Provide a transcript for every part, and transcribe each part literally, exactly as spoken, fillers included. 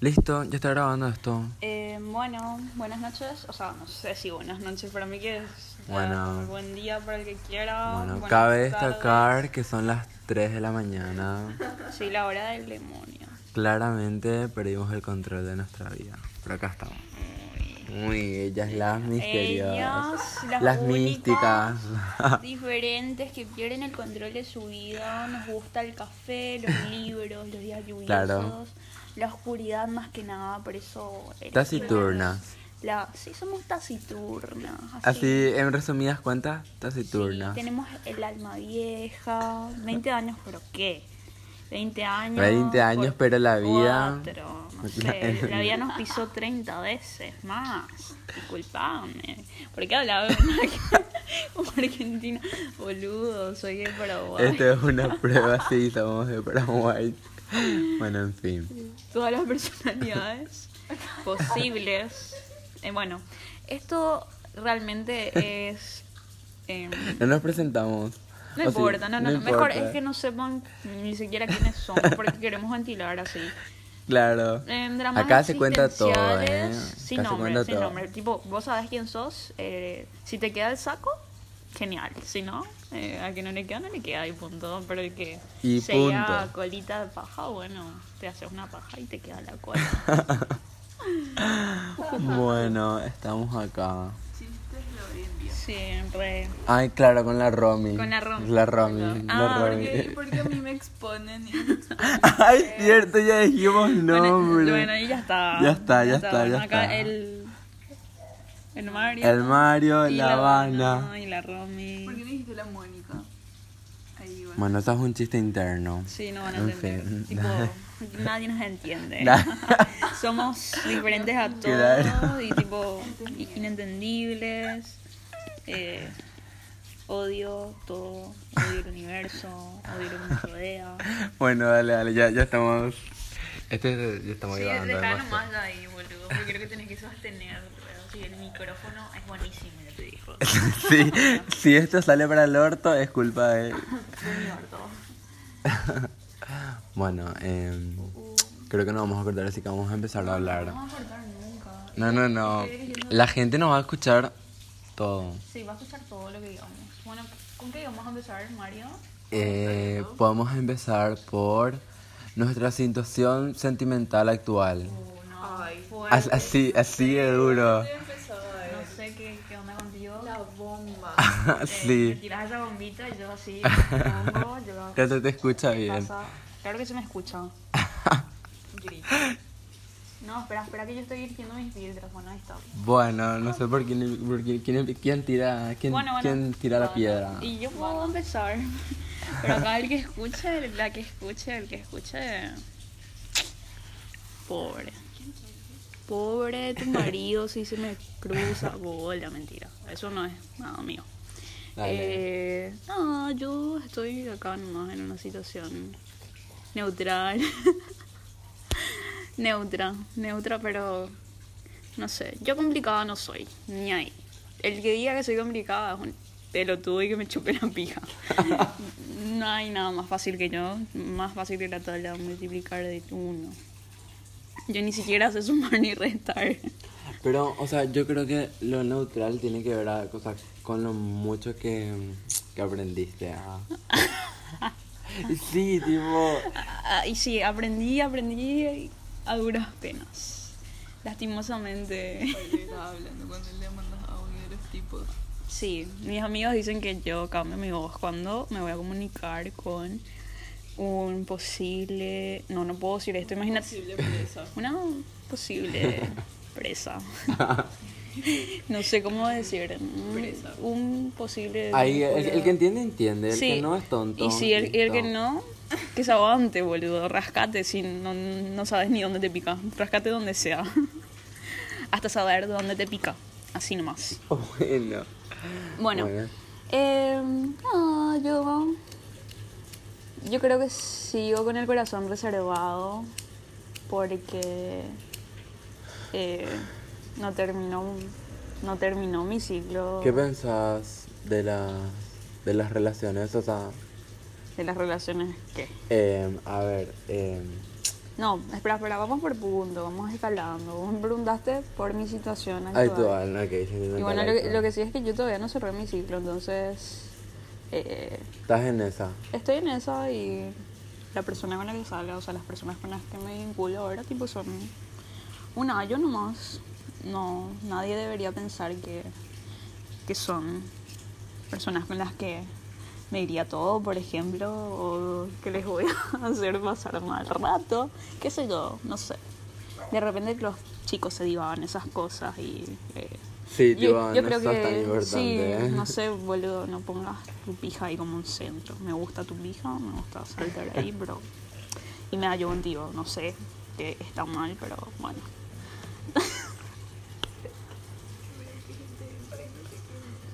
Listo, ya está grabando esto. Eh, bueno, buenas noches. O sea, no sé si buenas noches para mí que es. Bueno. Buen día para el que quiera. Bueno, cabe destacar que son las tres de la mañana. Sí, la hora del demonio. Claramente perdimos el control de nuestra vida. Pero acá estamos. Uy, ellas las misteriosas. Ellas, las, las místicas. Diferentes que pierden el control de su vida. Nos gusta el café, los libros, los días lluviosos. Claro. La oscuridad más que nada, por eso... Taciturnas. La, sí, somos taciturnas. Así, así en resumidas cuentas, taciturnas. Sí, tenemos el alma vieja, veinte años, ¿pero qué? veinte años... veinte años, pero la vida... cuatro, no sé, la vida nos pisó treinta veces más. Disculpame. ¿Por qué hablaba un argentino? Boludo, soy de Paraguay. Esta es una prueba, sí, somos de Paraguay. Bueno, en fin. Todas las personalidades posibles. Eh, bueno, esto realmente es... Eh, no nos presentamos. No importa, sí, no, no, no. Importa. Mejor es que no sepan ni siquiera quiénes somos, porque queremos ventilar así. Claro. Eh, dramas acá se cuenta todo, ¿eh? Sin acá nombre, sin todo. nombre. Tipo, vos sabés quién sos. Eh, si te queda el saco... Genial, si no, eh, a que no le queda, no le queda y punto. Pero el que y sea punto. Colita de paja, bueno, te haces una paja y te queda la cola. Bueno, estamos acá. Chistes Lorendio. Sí, re. Ay, claro, con la Romy. Con la Romy. La Romy. No. Ah, la Romy. Porque, porque a mí me exponen. Y me exponen. Ay, es cierto, ya dijimos nombre. Bueno, ahí ya está. Ya está, ya, ya está, está. Ya acá está. El... El Mario, el Mario, la Habana y la Romy. ¿Por qué me dijiste la Mónica? Ahí va. Bueno, eso es un chiste interno. Sí, no van a entender. En fin. Tipo, nadie nos entiende. Somos diferentes a todos. Claro. Y tipo, inentendibles. Eh, odio todo. Odio el universo. Odio lo que nos rodea. Bueno, dale, dale, ya, ya estamos. Este ya estamos grabando. Sí, dejá nomás ahí, boludo. Porque creo que tenés que sostenerlo. Sí, el micrófono es buenísimo, ya te dijo. Sí, si esto sale para el orto, es culpa de... orto. Bueno, eh, creo que no vamos a cortar, así que vamos a empezar a hablar. No vamos a cortar nunca. No, no, no. La gente nos va a escuchar todo. Sí, va a escuchar todo lo que digamos. Bueno, ¿con qué vamos a empezar, Mario? Eh, podemos empezar por nuestra situación sentimental actual. Fuerte. Así, así de duro. No sé qué, qué onda contigo. La bomba. eh, sí. Me tiras esa bombita y yo así. Pongo, yo, ya te, te escucha bien. Pasa? Claro que se me escucha. Grito. No, espera, espera que yo estoy dirigiendo mis vidrios. Bueno, ahí está. Bueno, no sé por quién, por quién, quién, quién tira, quién, bueno, bueno, quién tira bueno, la piedra. Y yo puedo bueno. empezar. Pero acá el que escuche, la que escuche, el que escuche. Pobre. Pobre de tu marido, si se me cruza bola, mentira. Eso no es nada mío. Eh, no, yo estoy acá nomás en una situación neutral. neutra, neutra, pero no sé. Yo complicada no soy, ni ahí. El que diga que soy complicada es un pelotudo y que me chupe la pija. No hay nada más fácil que yo, más fácil que la tabla multiplicar de uno. Yo ni siquiera sé sumar ni restar. Pero, o sea, yo creo que lo neutral tiene que ver a, o sea, con lo mucho que, que aprendiste. ¿Ah? Sí, tipo... Y sí, aprendí, aprendí a duras penas. Lastimosamente. Oye, estaba hablando cuando le mandas audio de los tipos. Sí, mis amigos dicen que yo cambio mi voz cuando me voy a comunicar con... un posible... No, no puedo decir esto, imagínate... Una posible presa. Una posible presa. No sé cómo decir. Presa. Un posible... Ahí, el, el que entiende, entiende. El sí. que no es tonto. Y si el, el que no, que se aguante, boludo. Rascate si no, no sabes ni dónde te pica. Rascate donde sea. Hasta saber dónde te pica. Así nomás. Bueno. Bueno. bueno. Eh, no, yo... Yo creo que sigo con el corazón reservado porque eh, no terminó no terminó mi ciclo. ¿Qué pensás de las de las relaciones? O sea, de las relaciones qué. Eh, a ver, eh, No, espera, espera, vamos por punto, vamos escalando. Vos me preguntaste por mi situación actual. Actual, ok. Y bueno, lo que, lo que sí es que yo todavía no cerré mi ciclo, entonces... Eh, ¿Estás en esa? Estoy en esa y la persona con la que salgo, o sea, las personas con las que me vinculo ahora, tipo, son un año nomás. No, nadie debería pensar que, que son personas con las que... me iría todo, por ejemplo, o que les voy a hacer pasar mal rato, qué sé yo, no sé. De repente los chicos se divaban esas cosas y... Eh, sí, yo, yo no creo que tan importante. Sí, ¿eh? No sé, boludo, no pongas tu pija ahí como un centro. Me gusta tu pija, me gusta saltar ahí, pero... Y me da yo un tío, no sé, que está mal, pero bueno.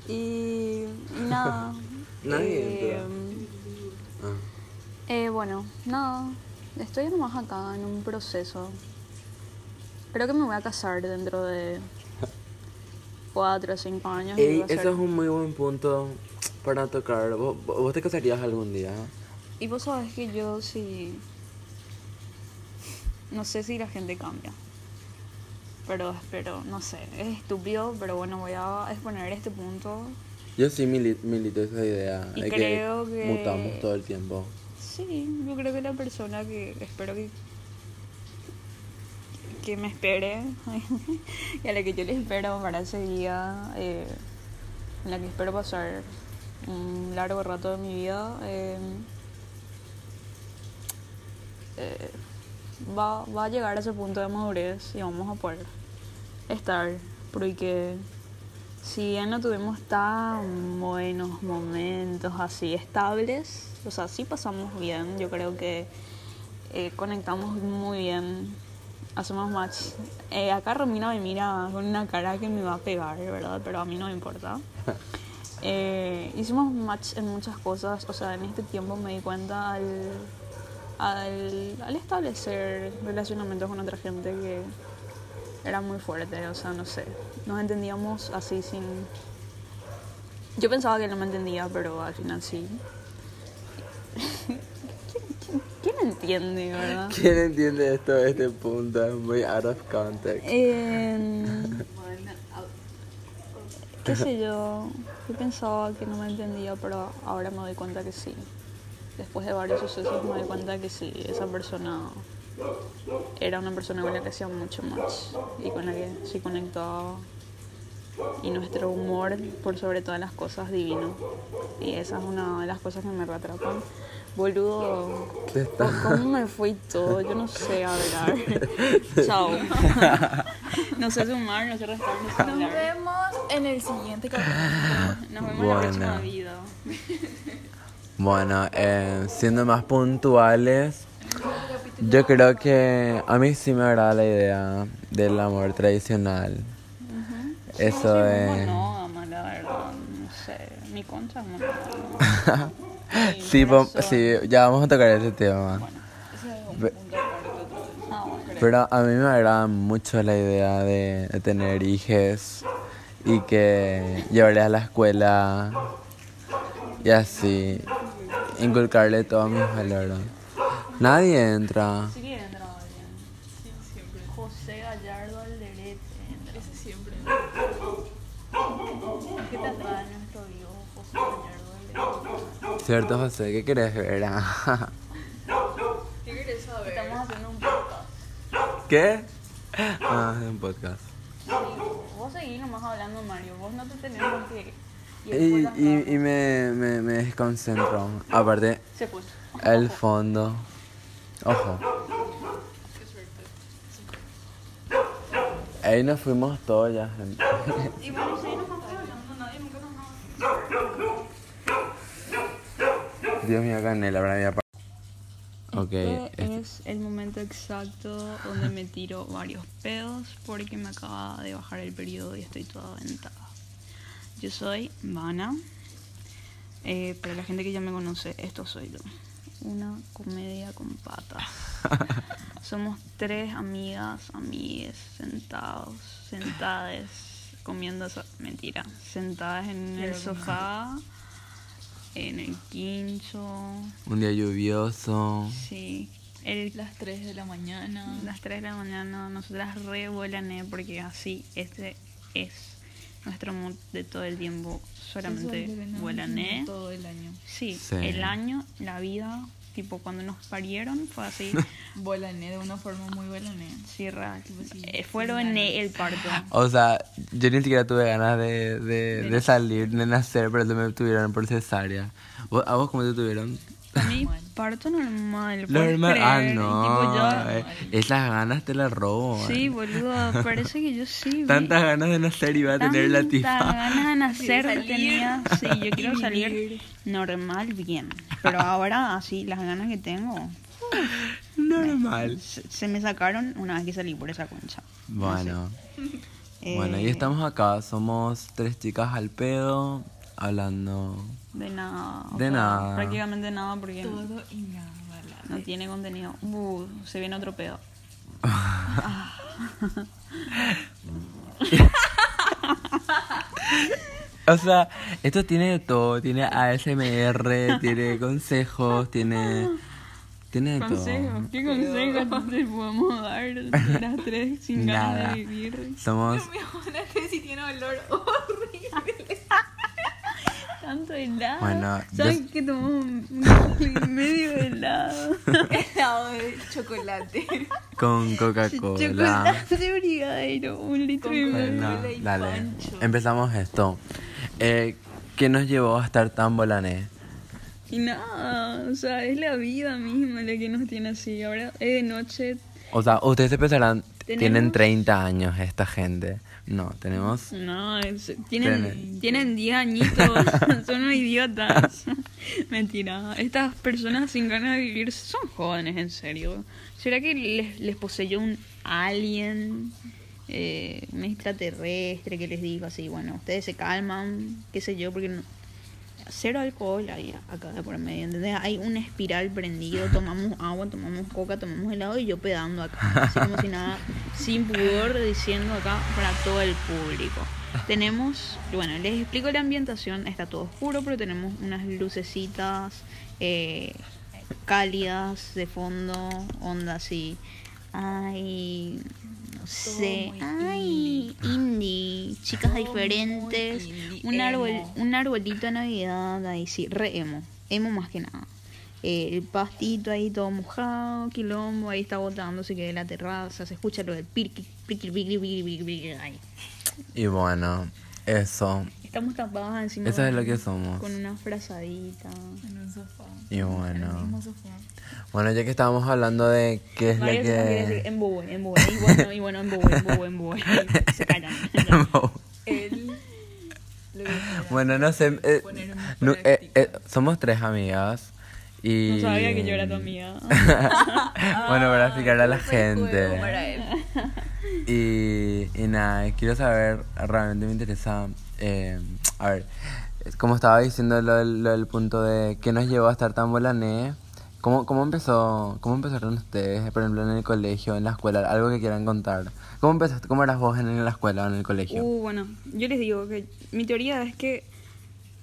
y nada... Nadie eh, entra. Ah. Eh, bueno, nada. Estoy nomás acá en un proceso. Creo que me voy a casar dentro de cuatro o cinco años. Ey, eso ser... es un muy buen punto para tocar. ¿Vos, vos te casarías algún día? Y vos sabés que yo sí... No sé si la gente cambia. Pero espero, no sé. Es estúpido, pero bueno, voy a exponer este punto... Yo sí mili- milito esa idea y de creo que, que mutamos todo el tiempo. Sí, yo creo que la persona que espero que que me espere y a la que yo le espero para ese día, eh, en la que espero pasar un largo rato de mi vida, eh, eh, va, va a llegar a ese punto de madurez y vamos a poder estar, porque... Si bien no tuvimos tan buenos momentos así estables, o sea, sí pasamos bien, yo creo que eh, conectamos muy bien, hacemos match. Eh, acá Romina me mira con una cara que me va a pegar, ¿verdad? Pero a mí no me importa. Eh, hicimos match en muchas cosas, o sea, en este tiempo me di cuenta al, al, al establecer relacionamientos con otra gente que... Era muy fuerte, o sea, no sé. Nos entendíamos así sin... Yo pensaba que no me entendía, pero al final sí. ¿Quién, quién, quién entiende, verdad? ¿Quién entiende esto de este punto? Es muy out of context. Eh, ¿Qué sé yo? Yo pensaba que no me entendía, pero ahora me doy cuenta que sí. Después de varios sucesos me doy cuenta que sí, esa persona... Era una persona con la que hacía mucho más y con la que se conectaba. Y nuestro humor, por sobre todas las cosas, divino. Y esa es una de las cosas que me reatrapan. Boludo, ¿cómo me fui todo? Yo no sé hablar. Chao. No sé sumar, no sé restar, no sé hablar. Nos vemos en el siguiente capítulo. Nos vemos bueno. En la próxima vida. Bueno, eh, siendo más puntuales... Yo creo que a mí sí me agrada la idea del amor tradicional. Uh-huh. Eso no es... Soy monógama, la verdad. No sé, mi contra es monógama. Sí, po- sí, ya vamos a tocar ese tema. Bueno, ese es un punto Pe- ah, bueno, Pero a mí me agrada mucho la idea de, de tener hijes y que llevarles a la escuela y así inculcarle todos mis valores. Nadie entra. Sí que entra, Adrián. Sí, siempre. José Gallardo Alderete entra. Ese siempre entra. ¿Qué te atrae nuestro Dios, José Gallardo Alderete? Cierto, José, ¿qué querés ver? Ah? ¿Qué querés saber? Estamos haciendo un podcast. ¿Qué? Ah, un podcast. Sí, vos seguís nomás hablando, Mario. Vos no te tenés por qué. Y, y, y, y me, me, me desconcentro. Aparte, Se puso. el fondo. Ojo. Ahí nos fuimos todos ya, gente. Y bueno, si ahí nos vamos hablando, nadie nunca nos va. Dios mío, Canela, ahora voy a parar. Okay, este es el momento exacto donde me tiro varios pedos porque me acaba de bajar el periodo y estoy toda aventada. Yo soy Vana. Eh, para la gente que ya me conoce, esto soy yo. Una comedia con patas. Somos tres amigas, amigues, sentados, sentades, comiendo... So- mentira. Sentadas en el sofá, en el quincho. Un día lluvioso. Sí. El, las tres de la mañana. Las tres de la mañana. Nosotras re volané porque así este es nuestro mood de todo el tiempo. Solamente volané. Todo el año. Sí, sí, el año, la vida. Tipo, cuando nos parieron fue así. Volané de una forma muy volané. Sí, real. Sí, sí, fue lo en el parto. O sea, yo ni siquiera tuve ganas de, de, de salir, de nacer, pero me tuvieron por cesárea. ¿A vos cómo te tuvieron? A mí, parto normal. Lo normal, ah, no. Tipo, yo, esas ganas te las robo. Sí, boludo, parece que yo sí. Tantas vi. ganas de nacer iba a Tantas tener la tipa. Tantas ganas de nacer de tenía. Sí, yo quiero salir normal, bien. Pero ahora, así, las ganas que tengo. Normal. Se, se me sacaron una vez que salí por esa concha. Bueno. No sé. eh, bueno, y estamos acá. Somos tres chicas al pedo. Hablando de nada, de nada, prácticamente nada, porque todo y nada, no tiene contenido. Uh, se viene otro pedo. Ah. O sea, esto tiene de todo, tiene A S M R, tiene consejos, tiene tiene de consejos, todo. ¿Qué consejos no te podemos dar las tres sin nada. Ganas de vivir? Somos. No, si tiene olor horrible. Tanto helado. Bueno, ¿sabes yo... que tomó un, un medio de helado? Helado de chocolate. Con Coca-Cola. Chocolate brigadero, un litro de Coca-Cola y dale. Pancho. Empezamos esto. Eh, ¿Qué nos llevó a estar tan volané? Y nada, o sea, es la vida misma la que nos tiene así. Ahora es de noche. O sea, ustedes se pensarán, ¿tenemos? Tienen treinta años esta gente. No, tenemos... No, es, tienen, Tene. tienen diez añitos, son unos idiotas. Mentira, estas personas sin ganas de vivir son jóvenes, en serio. ¿Será que les, les poseyó un alien, eh, un extraterrestre que les dijo así, bueno, ustedes se calman, qué sé yo, porque... No, cero alcohol ahí acá de por medio, ¿entendés? Hay una espiral prendido, tomamos agua, tomamos coca, tomamos helado y yo pedando acá, así como si nada, sin pudor, diciendo acá para todo el público. Tenemos, bueno, les explico la ambientación, está todo oscuro, pero tenemos unas lucecitas eh, cálidas de fondo, onda así, ay... Sí, ay, indie, chicas todo diferentes, un árbol, emo. un arbolito de Navidad, ahí sí, re emo, emo más que nada. Eh, el pastito ahí todo mojado, quilombo, ahí está botándose que de la terraza, se escucha lo del pirqui, pirqui, pirqui, pirqui, pirqui, ahí. Y bueno, eso. Estamos tapadas encima. Eso es lo que somos. Con una frazadita. En un sofá. Y bueno. En el mismo sofá. Bueno, ya que estábamos hablando de qué es Mario lo que... Decir, en Bobo, en Bobo, y bueno, y bueno, en Bobo, en Bobo, en Bobo, se callan. El... Bueno, no sé, eh, no, eh, eh, somos tres amigas y... No sabía que yo era tu amiga. Bueno, para explicar a la gente. Y, y nada, quiero saber, realmente me interesa, eh, a ver, como estaba diciendo lo, lo del punto de qué nos llevó a estar tan volané. ¿Cómo, cómo empezó, cómo empezaron ustedes, por ejemplo, en el colegio, en la escuela? Algo que quieran contar. ¿Cómo empezaste? ¿Cómo eras vos en, en la escuela o en el colegio? Uh, bueno, yo les digo que mi teoría es que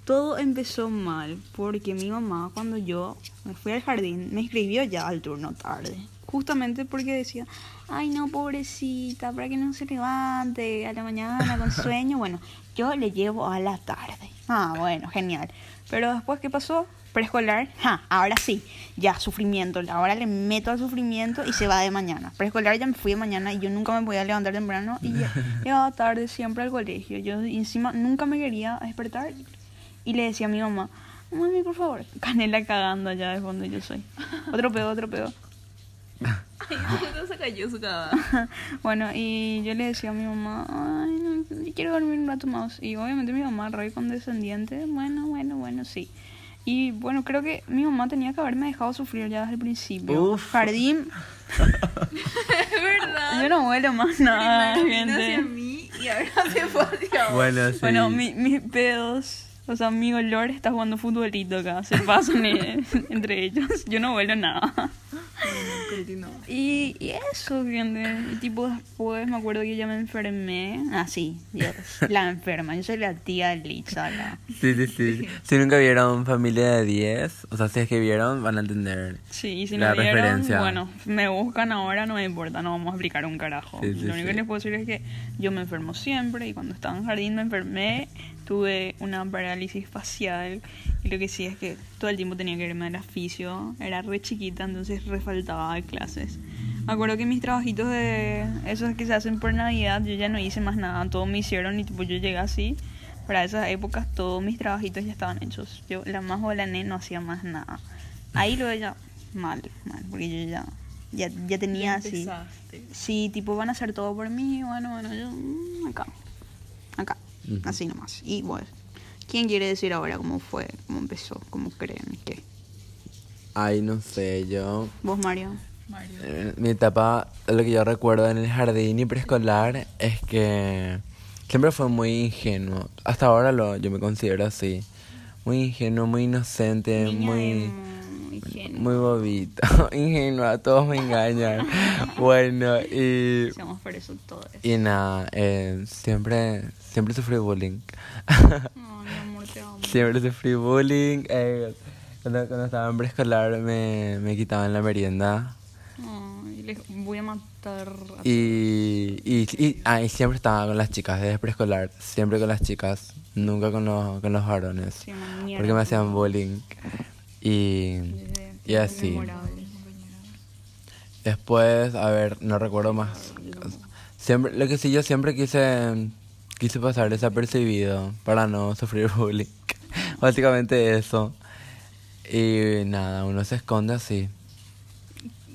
todo empezó mal porque mi mamá, cuando yo me fui al jardín, me inscribió ya al turno tarde. Justamente porque decía, ay no, pobrecita, para que no se levante a la mañana con sueño. Bueno, yo le llevo a la tarde. Ah, bueno, genial. Pero después, ¿qué pasó? Preescolar, ja, ahora sí, ya, sufrimiento, ahora le meto al sufrimiento y se va de mañana. Preescolar ya me fui de mañana y yo nunca me podía levantar temprano y ya, llegaba tarde siempre al colegio. Yo encima nunca me quería despertar y le decía a mi mamá, mami, por favor, Canela cagando allá de fondo, yo soy. Otro pedo, otro pedo. Ay, no se cayó su cagada. Bueno, y yo le decía a mi mamá, ay, no, quiero dormir un rato más. Y obviamente mi mamá, re condescendiente, bueno, bueno, bueno, sí. Y bueno, creo que mi mamá tenía que haberme dejado sufrir ya desde el principio. Uf. Jardín. Es verdad. Yo no vuelo más nada, gente. Hacia mí y ahora se fue hacia vos. Bueno, sí. Bueno, mi, mis pedos, o sea, mi olor está jugando futbolito acá. Se pasan entre ellos. Yo no vuelo nada. argentino. Y, y eso, gente. Y tipo después me acuerdo que ya me enfermé. Ah, sí, Dios, la enferma. Yo soy la tía de Litzala. Sí, sí, sí. Si nunca vieron Familia de diez, o sea, si es que vieron, van a entender. Sí, y si no vieron, referencia. Bueno, me buscan ahora, no me importa, no vamos a explicar un carajo. Sí, sí, Lo único sí. que les puedo decir es que yo me enfermo siempre y cuando estaba en jardín me enfermé. Tuve una parálisis facial y lo que sí es que todo el tiempo tenía que irme al fisio. Era re chiquita, entonces refaltaba de clases. Me acuerdo que mis trabajitos de esos que se hacen por Navidad, yo ya no hice más nada. Todo me hicieron y tipo yo llegué así. Para esas épocas todos mis trabajitos ya estaban hechos. Yo, la más o la ne, no hacía más nada. Ahí lo veía mal, mal, porque yo ya... Ya, ya tenía así. Sí, tipo van a hacer todo por mí. Bueno, bueno, yo acá. Acá. Uh-huh. Así nomás. Y bueno, ¿quién quiere decir ahora cómo fue, cómo empezó, cómo creen que? Ay, no sé, yo. ¿Vos, Mario? Mario. Eh, mi etapa, lo que yo recuerdo en el jardín y preescolar es que siempre fue muy ingenuo. Hasta ahora lo, yo me considero así. Muy ingenuo, muy inocente, Niña muy... Ingenua. Muy bobito, ingenua, todos me engañan. Bueno, y... Somos por eso todos. Y nada, eh, siempre, siempre sufrí bullying. No, mi amor, te amo. Siempre sufrí bullying. Eh, cuando, cuando estaba en preescolar me, me quitaban la merienda. No, y les voy a matar. A y, y, y, ah, y siempre estaba con las chicas, desde preescolar, siempre con las chicas, nunca con los, con los varones. Sí, mierda, porque me hacían bullying. Y, y así. Después, a ver, no recuerdo más. Siempre, lo que sí, yo siempre quise quise pasar desapercibido para no sufrir bullying. Básicamente eso. Y nada, uno se esconde así.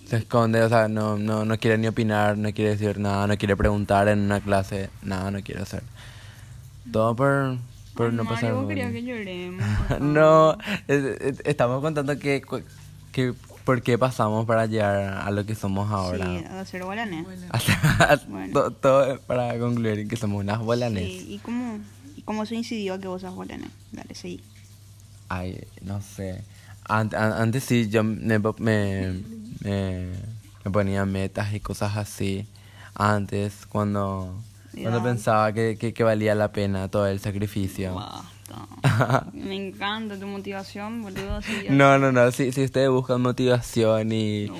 Se esconde, o sea, no, no, no quiere ni opinar, no quiere decir nada, no quiere preguntar en una clase, nada, no quiere hacer. Todo por... Pero no pasa nada. Quería que lloremos. No, es, es, estamos contando que, que por qué pasamos para llegar a lo que somos ahora. Sí, a ser bolanes. Bueno. todo, todo para concluir que somos unas bolanes. Sí, ¿y cómo, y cómo se incidió a que vos seas bolanes? Dale, seguí. Ay, no sé. Ant, an, antes sí, yo me, me, me, me ponía metas y cosas así. Antes, cuando... Cuando pensaba que, que, que valía la pena todo el sacrificio. Basta. Me encanta tu motivación, boludo. Si no, no, no. Si, si ustedes buscan motivación y...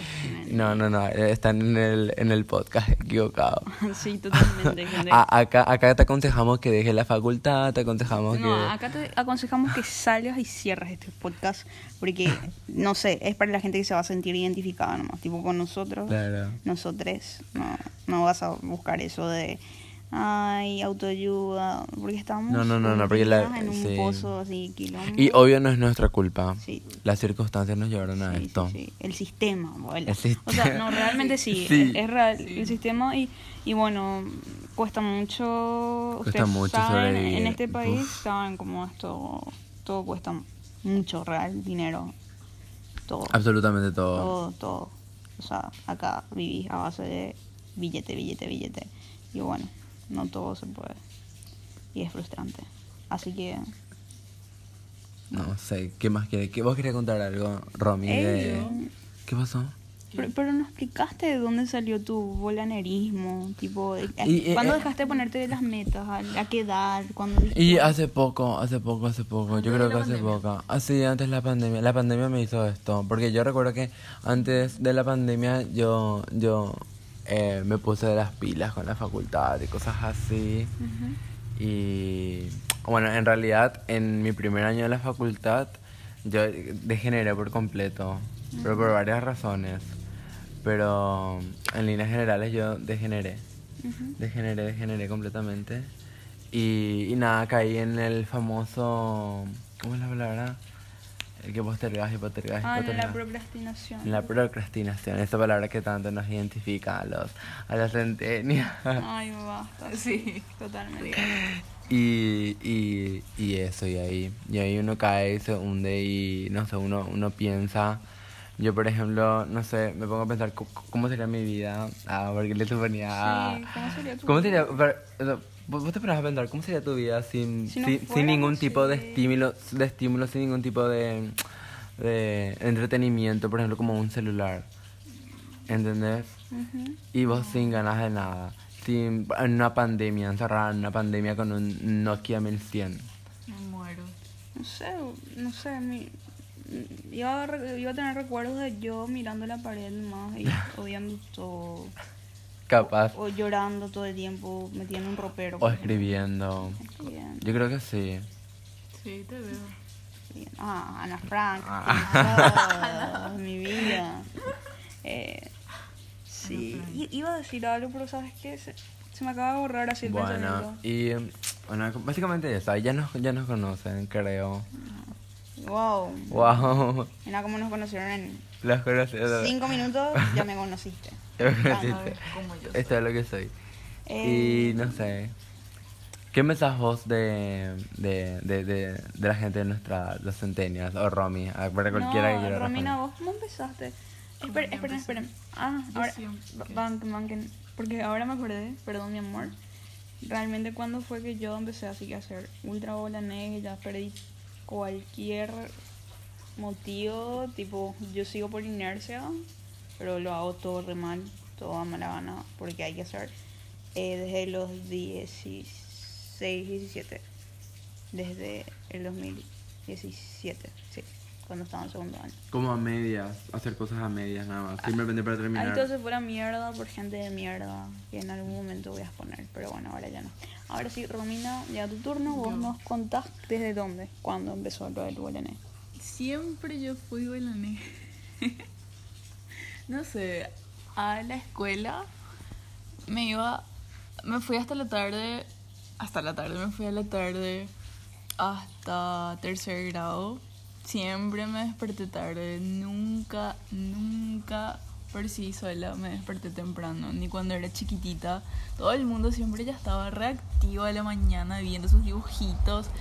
No, no, no. Están en el, en el podcast equivocado. Sí, totalmente. A, acá, acá te aconsejamos que dejes la facultad, te aconsejamos no, que... No, acá te aconsejamos que salgas y cierres este podcast. Porque, no sé, es para la gente que se va a sentir identificada nomás. Tipo con nosotros, claro. Nosotres. No, no vas a buscar eso de... Ay, autoayuda, porque estamos no, no, no, no, porque la, en un sí. pozo así, quilombo. Y obvio no es nuestra culpa, sí. Las circunstancias nos llevaron sí, a esto. Sí, sí. El sistema, el sistema, o sea, no, realmente sí, sí. Es, es real, sí. El sistema y, y bueno, cuesta mucho, cuesta ustedes mucho saben, sobrevivir. En este país Uf. saben cómo esto, todo cuesta mucho, real, dinero, todo. Absolutamente todo. Todo, todo, o sea, acá vivís a base de billete, billete, billete, y bueno. No todo se puede. Y es frustrante. Así que... No sé, ¿qué más querés? ¿Vos querés contar algo, Romy? Ey, de... ¿Qué pasó? Pero, pero no explicaste de dónde salió tu volanerismo. Tipo, y, ¿cuándo eh, dejaste de ponerte de las metas? ¿A, a qué edad? ¿Cuándo dijiste? Y hace poco, hace poco, hace poco. Yo creo que hace poco. Así, antes de la pandemia. La pandemia me hizo esto. Porque yo recuerdo que antes de la pandemia yo... yo Eh, me puse de las pilas con la facultad y cosas así. Uh-huh. Y bueno, en realidad, en mi primer año de la facultad, yo degeneré por completo, uh-huh. pero por varias razones. Pero en líneas generales yo degeneré, uh-huh. degeneré, degeneré completamente. Y, y nada, caí en el famoso, ¿cómo es la palabra? El que postergas y postergas y ah, postergas. Ah, la procrastinación. La procrastinación, esa palabra que tanto nos identifica a los a la centenia. Ay, basta, sí, totalmente. Y, y, y eso, y ahí, y ahí uno cae y se hunde y, no sé, uno, uno piensa. Yo, por ejemplo, no sé, me pongo a pensar c- cómo sería mi vida, ah, porque le suponía... Sí, ¿cómo sería tu ¿Cómo vida? Sería, pero, ¿Vos te pones a pensar cómo sería tu vida sin, si no sin, sin ningún así. tipo de estímulo, de estímulo, sin ningún tipo de, de entretenimiento, por ejemplo, como un celular? ¿entendés? Uh-huh. Y vos sin ganas de nada, sin, en una pandemia, encerrada en una pandemia con un Nokia mil cien. Me muero. No sé, no sé, mi, iba, a, iba a tener recuerdos de yo mirando la pared más y odiando todo. Capaz. O, o llorando todo el tiempo, metida en un ropero. O escribiendo. escribiendo. Yo creo que sí. Sí, te veo. Bien. Ah, Ana Frank. Ah. Oh, mi vida. Eh, sí. I- iba a decir algo, pero ¿sabes qué? Se, se me acaba de borrar así el bueno, pensamiento. Y, bueno, básicamente eso. Ya nos, ya nos conocen, creo. Wow. Wow. Mira cómo nos conocieron en Los cinco minutos, ya me conociste. Ya me conociste. Esto es lo que soy. Eh, y no sé. ¿Qué mensajes vos de, de, de, de, de la gente de nuestra, los centenias, o Romy, para cualquiera no, que quiera? No, Romy, no, vos, ¿cómo empezaste? Esperen, esperen, esperen. Ah, yo ahora, banquen, banquen, porque ahora me acordé, perdón mi amor, realmente cuando fue que yo empecé así que a hacer ultra bola negra, perdí cualquier motivo, tipo, yo sigo por inercia, pero lo hago todo re mal, todo a mala gana, porque hay que hacer, eh, desde los dieciséis, diecisiete, desde el dos mil diecisiete, sí, cuando estaba en segundo año. Como a medias, hacer cosas a medias nada más, ah, simplemente para terminar. Ah, entonces fuera mierda por gente de mierda, que en algún momento voy a exponer, pero bueno, ahora ya no. Ahora sí, Romina, ya tu turno, vos no. Nos contás desde dónde, cuándo empezó lo del boloné. Siempre yo fui boloné. No sé, a la escuela me iba, me fui hasta la tarde... Hasta la tarde, me fui a la tarde hasta tercer grado. Siempre me desperté tarde, nunca, nunca por sí sola me desperté temprano, ni cuando era chiquitita. Todo el mundo siempre ya estaba reactivo a la mañana viendo sus dibujitos,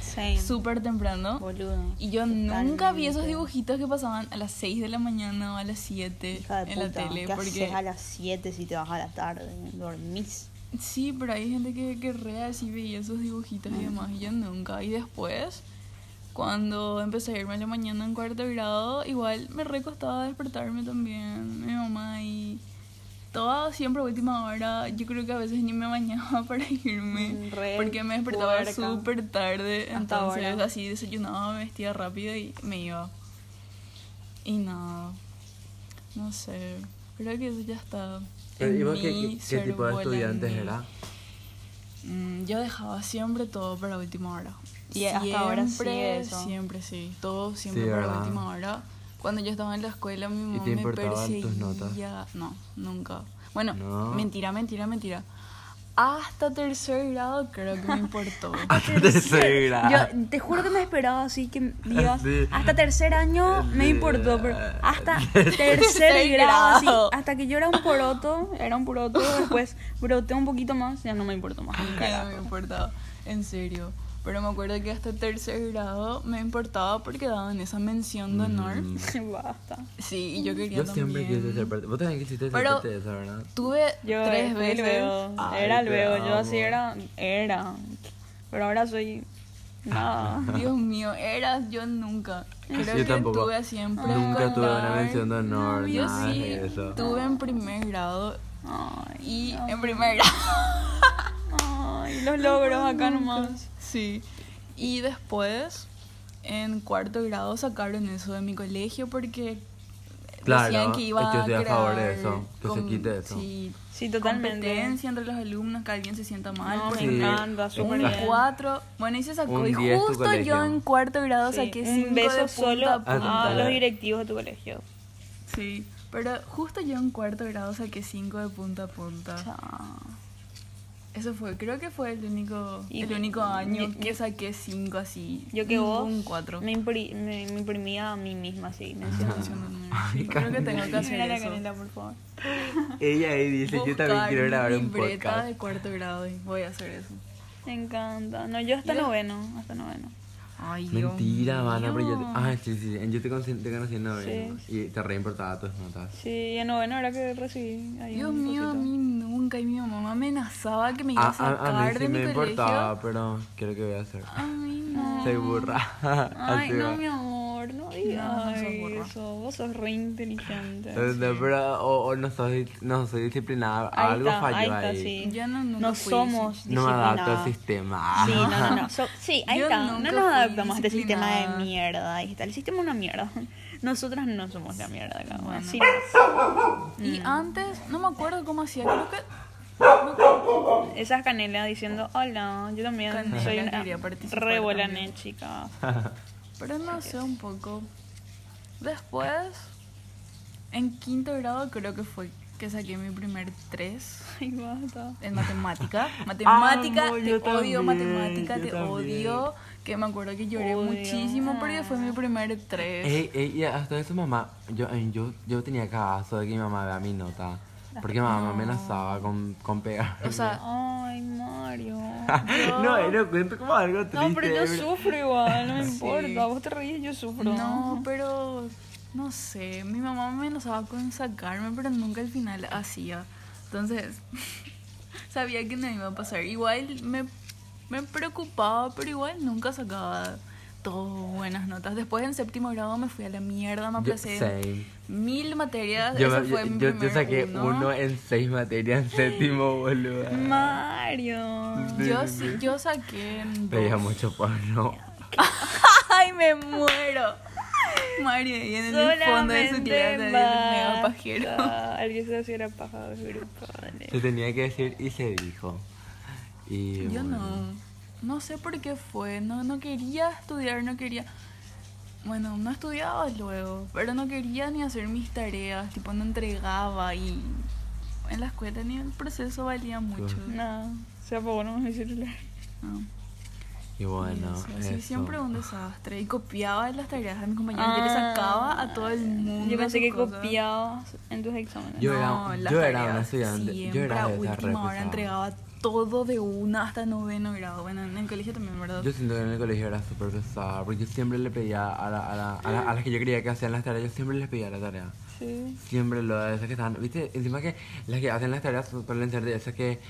súper temprano. Boludo. Y yo totalmente nunca vi esos dibujitos que pasaban a las seis de la mañana o a las siete en puta, la tele. ¿Qué porque... haces a las siete si te vas a la tarde? ¿Dormís? Sí, pero hay gente que, que re así veía esos dibujitos y demás, y yo nunca. Y después, cuando empecé a irme a la mañana en cuarto grado, igual me recostaba despertarme también, mi mamá y toda siempre última hora. Yo creo que a veces ni me bañaba para irme, re porque me despertaba súper tarde, entonces ahora. Así desayunaba, me vestía rápido y me iba. Y nada, no, no sé, creo que eso ya está. Pero, ¿y vos qué, qué tipo de estudiantes eras? Mm, yo dejaba siempre todo para última hora. Y siempre, hasta ahora sí eso. Siempre, sí. Todo siempre sí, para ¿verdad? Última hora. Cuando yo estaba en la escuela, mi mamá me perseguía. ¿Tus notas? No, nunca. Bueno, no. mentira, mentira, mentira. Hasta tercer grado creo que me importó. Hasta tercer grado. Yo te juro que me esperaba así que digas. Sí. Hasta tercer año sí. Me importó, pero hasta tercer grado, así, hasta que yo era un poroto, era un poroto, después broté un poquito más, ya no me importó más. Ya no me importaba, en serio. Pero me acuerdo que hasta tercer grado me importaba porque daban esa mención de honor. Mm. Basta. Sí, y yo quería yo también. Yo siempre quise ser parte. Vos también quisiste ser parte de esa, ¿verdad? Tuve yo tres veces. Luego. Ay, era luego. Yo así era. Era. Pero ahora soy... Nada. Dios mío, era yo nunca. Creo yo que tampoco. Tuve siempre ah, nunca tuve una mención de honor. No, yo nada sí de eso. Tuve en primer grado. Ay, y Dios. En primer grado. Ay, los logros no, acá nunca. Nomás. Sí, y después en cuarto grado sacaron eso de mi colegio porque claro, decían que iba a crear a favor de eso, que com- se quite eso. Sí, sí, totalmente. Competencia entre los alumnos, que alguien se sienta mal. No, sí, me encanta, súper bien. cuatro, bueno, y se sacó. Un y justo yo en cuarto grado sí, saqué cinco beso de solo a, punta. a los directivos de tu colegio. Sí, pero justo yo en cuarto grado saqué cinco de punta a punta. Chao. Eso fue, creo que fue el único y el único año yo, que saqué cinco así. Yo que vos un cuatro. Me, impri, me, me imprimía a mí misma así, mencionándome. Creo Canela. Que tengo que hacer la Canela, por favor. Ella ahí dice, buscar yo también quiero grabar un podcast. Libreta de cuarto grado y voy a hacer eso. Me encanta. No, yo hasta yo... noveno, hasta noveno. Ay, Dios. Mentira, Vana, pero yo te... Ah, sí, sí, yo te conocí, te conocí en noveno sí. Y te reimportaba tus notas. Sí, en noveno era que recibí ahí. Dios mío, a mí nunca, y mi mamá amenazaba que me iba a sacar a, a mí sí de mi colegio. A me importaba, pero creo que voy a hacer. A mí no. Soy burra. Ay, no, mi amor, no digas. No, no soy burra. Yo, vos sos re inteligente. Pero, o, o no, soy, no soy disciplinada. Ahí algo está, falló ahí. Está, ahí. Sí. Yo no, nunca no somos disciplinados. No me adapto al sistema. Sí, no, no, no. So, sí, ahí yo está. No nos adaptamos a este sistema de mierda. Ahí está. El sistema es una mierda. Nosotras no somos la mierda. Acá, bueno. Así no. Y mm. antes, no me acuerdo cómo hacía. Creo que... Esas canelas diciendo hola, yo también canela, soy una re buena chica. Pero no sé un poco. Después, en quinto grado creo que fue que saqué mi primer tres. Ay, basta. En matemática. Matemática, amo, te odio, también, matemática, te también. odio. Que me acuerdo que lloré odio. muchísimo, pero fue mi primer tres. Ey, ey, y hasta eso mamá, yo, yo, yo tenía caso de que mi mamá vea mi nota. Porque mamá no. me amenazaba con, con pegar. O sea, ay, Mario. Yo... No, era cuento como algo triste. No, pero yo sufro igual, no me sí. importa. Vos te reís, yo sufro. No, pero no sé. Mi mamá me amenazaba con sacarme, pero nunca al final hacía. Entonces, sabía que no iba a pasar. Igual me, me preocupaba, pero igual nunca sacaba todas buenas notas. Después en séptimo grado me fui a la mierda, me aplacé mil materias. Yo, Ese fue yo, mi yo, yo saqué uno. uno en seis materias en séptimo, boludo. Mario. Yo, yo saqué en dos. Veía mucho porno. Ay, me muero. Mario, y en Solamente el fondo de su clase me mega pajero. Alguien se hacía paja de grupo. Se tenía que decir y se dijo. Y, yo bueno. no. No sé por qué fue, no, no quería estudiar, no quería... Bueno, no estudiaba luego, pero no quería ni hacer mis tareas, tipo no entregaba y... En la escuela ni el proceso valía mucho. Nada, no, se apagó nomás mi celular. No. Y bueno, y eso, eso. Sí, siempre un desastre. Y copiaba las tareas de mis compañeros, ah, yo le sacaba a todo el mundo. Yo pensé que cosas. copiabas en tus exámenes. Yo no, era, las yo tareas era una estudiante, siempre yo era a última hora entregaba todo de una hasta noveno grado. Bueno, en el colegio también, ¿verdad? Yo siento que en el colegio era súper pesada, porque yo siempre le pedía a, la, a, la, a, la, a las que yo creía que hacían las tareas, yo siempre les pedía la tarea. Sí. Siempre lo de esas que estaban, ¿viste? Encima que las que hacen las tareas suelen ser de esas que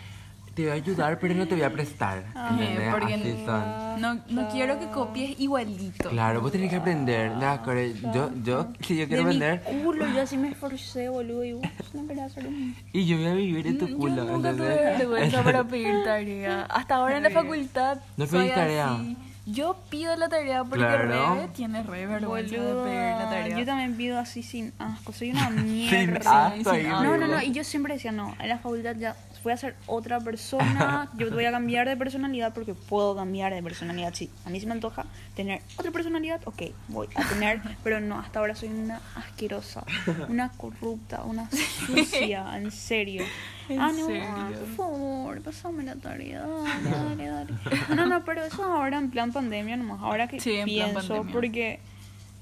te voy a ayudar, pero no te voy a prestar. Ay, porque así son. No, no quiero que copies igualito. Claro, vos tenés que aprender. La core... Yo, yo, si yo quiero aprender. De mi culo, yo así me esforcé, boludo. Y vos no querés hacer un... Y yo voy a vivir en tu yo culo. Yo nunca tuve vergüenza para pedir tarea. Hasta ahora en la facultad no pedí tarea. Así. Yo pido la tarea porque claro. Rebe tiene re vergüenza de pedir la tarea. Yo también pido así sin asco, soy una mierda. Sin asco, sin asco. No, no, no, y yo siempre decía, no, en la facultad ya voy a ser otra persona, yo voy a cambiar de personalidad porque puedo cambiar de personalidad. Sí, a mí se me antoja tener otra personalidad, ok, voy a tener, pero no, hasta ahora soy una asquerosa, una corrupta, una sucia, en serio. ¿En ah, no, serio? Ah, por favor, pasame la tarea, dale, dale. No, no, pero eso ahora en plan pandemia nomás, ahora que sí, pienso, porque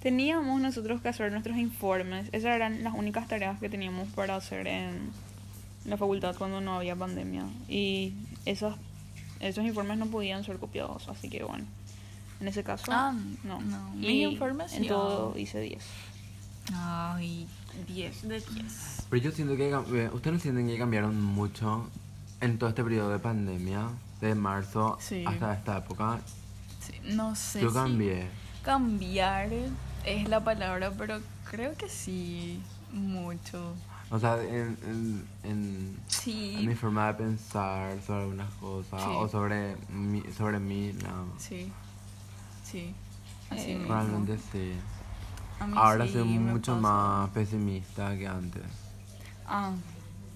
teníamos nosotros que hacer nuestros informes, esas eran las únicas tareas que teníamos para hacer en la facultad cuando no había pandemia, y esos, esos informes no podían ser copiados, así que bueno, en ese caso, ah, no. no. Mis informes, en todo hice diez. Ay, diez de diez. Pero yo siento que, ¿ustedes no sienten que cambiaron mucho en todo este periodo de pandemia? De marzo sí. hasta esta época. Sí, no sé. Yo cambié. Si cambiar es la palabra, pero creo que sí, mucho. O sea, en, en, en, sí. en mi forma de pensar sobre algunas cosas, sí. o sobre mí, sobre mí, no. Sí, sí. Así eh, realmente mismo. sí. Ahora sí, soy mucho pasa. más pesimista que antes. Ah.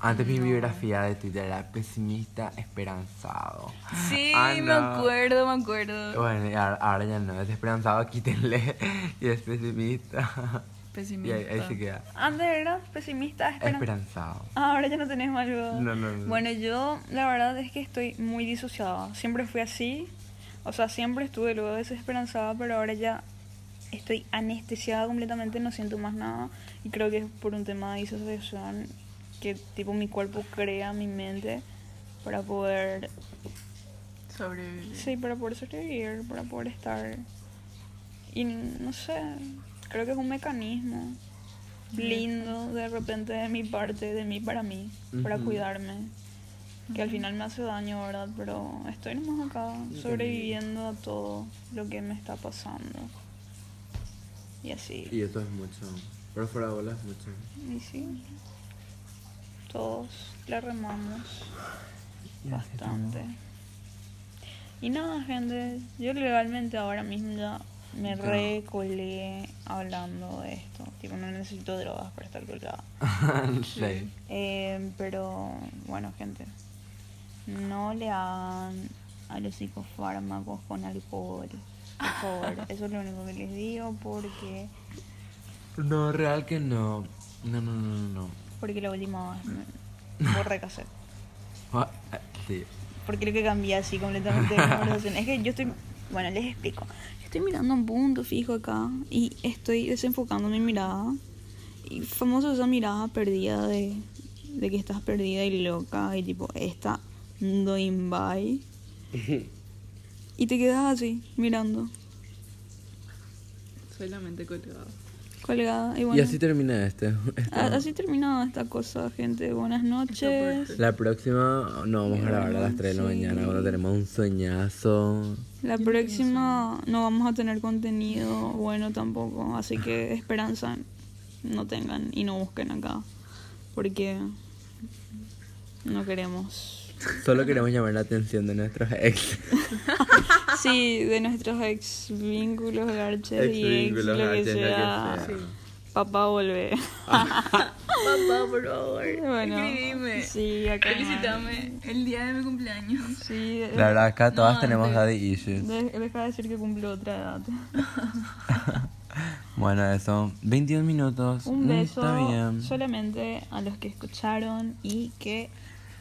Antes no. mi biografía de Twitter era pesimista esperanzado. Sí, ah, no. me acuerdo, me acuerdo. Bueno, y ahora, ahora ya no, es esperanzado, quítenle, y es pesimista. Pesimista. Y ahí, ahí se queda. Antes era pesimista, esperan... esperanzado. Ahora ya no tenés más duda. No, no, no. Bueno, yo la verdad es que estoy muy disociada. Siempre fui así, o sea, siempre estuve luego desesperanzada, pero ahora ya estoy anestesiada completamente, no siento más nada. Y creo que es por un tema de disociación que tipo mi cuerpo crea mi mente para poder sobrevivir. Sí, para poder sobrevivir, para poder estar. Y no sé, creo que es un mecanismo lindo de repente de mi parte, de mí para mí, uh-huh. para cuidarme. Uh-huh. Que al final me hace daño, ¿verdad? Pero estoy nomás acá sobreviviendo a todo lo que me está pasando. Y así. Y esto es mucho. Pero fuera de bola es mucho. Y sí. Todos la remamos bastante. Y nada, gente. Yo legalmente ahora mismo ya me claro. recolé hablando de esto. Tipo, no necesito drogas para estar colgada. Sí. Eh, pero, bueno, gente. No le hagan a los psicofármacos con alcohol. Por favor. Eso es lo único que les digo porque... No, real que no. No, no, no, no. no. Porque la última vez me borré cassette. Sí. Porque creo que cambié así completamente de conversación. Es que yo estoy... Bueno, les explico. Estoy mirando un punto fijo acá y estoy desenfocando mi mirada. Y famoso esa mirada perdida de... De que estás perdida y loca y tipo, esta... Doing by. Y te quedas así, mirando. Solamente colgada. Colgada, y bueno. Y así termina este. Esta... Así termina esta cosa, gente. Buenas noches. La próxima, no, vamos Pero, a grabar a las tres de la sí. mañana. Ahora tenemos un sueñazo. La próxima no vamos a tener contenido bueno tampoco. Así que esperanza no tengan y no busquen acá. Porque no queremos... Solo queremos llamar la atención de nuestros ex. Sí, de nuestros ex vínculos, garches ex y ex, lo que sea. Lo que sea. Sí. Papá, volvé. Papá, por favor, bueno, escribime. Sí, acá. Felicítame el día de mi cumpleaños. Sí. La verdad, acá todas no, tenemos de, daddy issues. De, deja de decir que cumplo otra edad. Bueno, eso. veintiún minutos. Un beso Está bien. solamente a los que escucharon y que...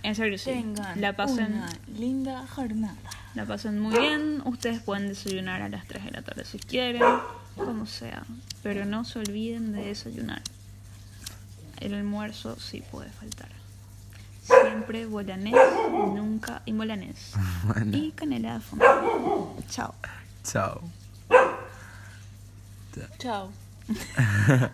En serio, sí. Tengan la pasen, una linda jornada. La pasen muy bien. Ustedes pueden desayunar a las tres de la tarde si quieren, como sea. Pero no se olviden de desayunar. El almuerzo sí puede faltar. Siempre bolanés, nunca inbolanés. Bueno. Y canela de fondo. Chao. Chao. Chao.